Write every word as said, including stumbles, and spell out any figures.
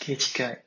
系、形式系。